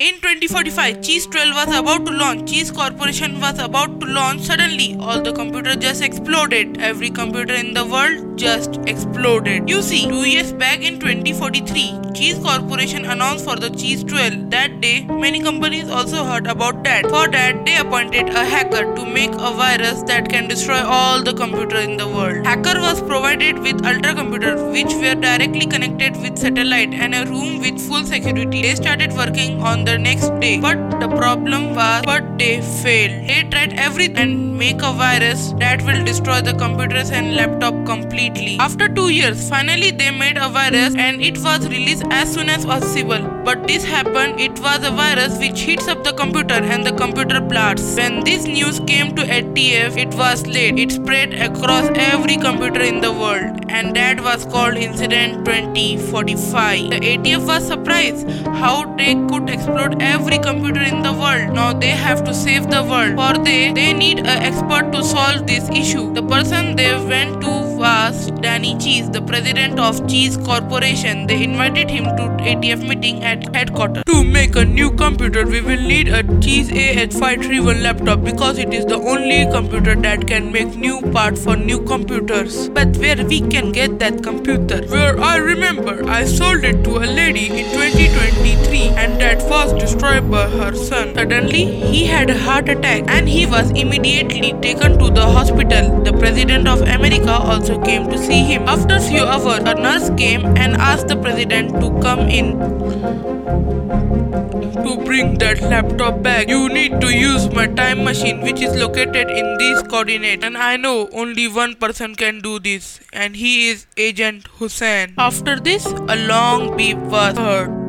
In 2045, Cheese Trail was about to launch. Cheese Corporation was about to launch. Suddenly, all the computers just exploded. Every computer in the world just exploded. You see, 2 years back in 2043, Cheese Corporation announced for the Cheese Trail. That day, many companies also heard about that. For that, they appointed a hacker to make a virus that can destroy all the computers in the world. Hacker was provided with ultracomputers, which were directly connected with satellite and a room with full security. They started working on the next day, but the problem was they failed. They tried everything and make a virus that will destroy the computers and laptop completely. After 2 years, finally they made a virus and it was released as soon as possible. But this happened, it was a virus which heats up the computer and the computer blasts. When this news came to ATF, it was late. It spread across every computer in the world, and that was called Incident 2045. The ATF was surprised how they could explode every computer in the world. Now they have to save the world. For they need an expert to solve this issue. The person they went to was Danny Cheese, the president of Cheese Corporation. They invited him to ATF meeting at headquarters. To make a new computer, we will need a Cheese AH531 laptop because it is the only computer that can make new parts for new computers. But where we can get that computer? Where I remember, I sold it to a lady in 2023 and that was destroyed by her son. Suddenly, he had a heart attack and he was immediately taken to the hospital. The president of America also came to see him. After a few hours, a nurse came and asked the president to come in to bring that laptop back. You need to use my time machine, which is located in these coordinates, and I know only one person can do this, and he is Agent Hussain. After this, a long beep was heard.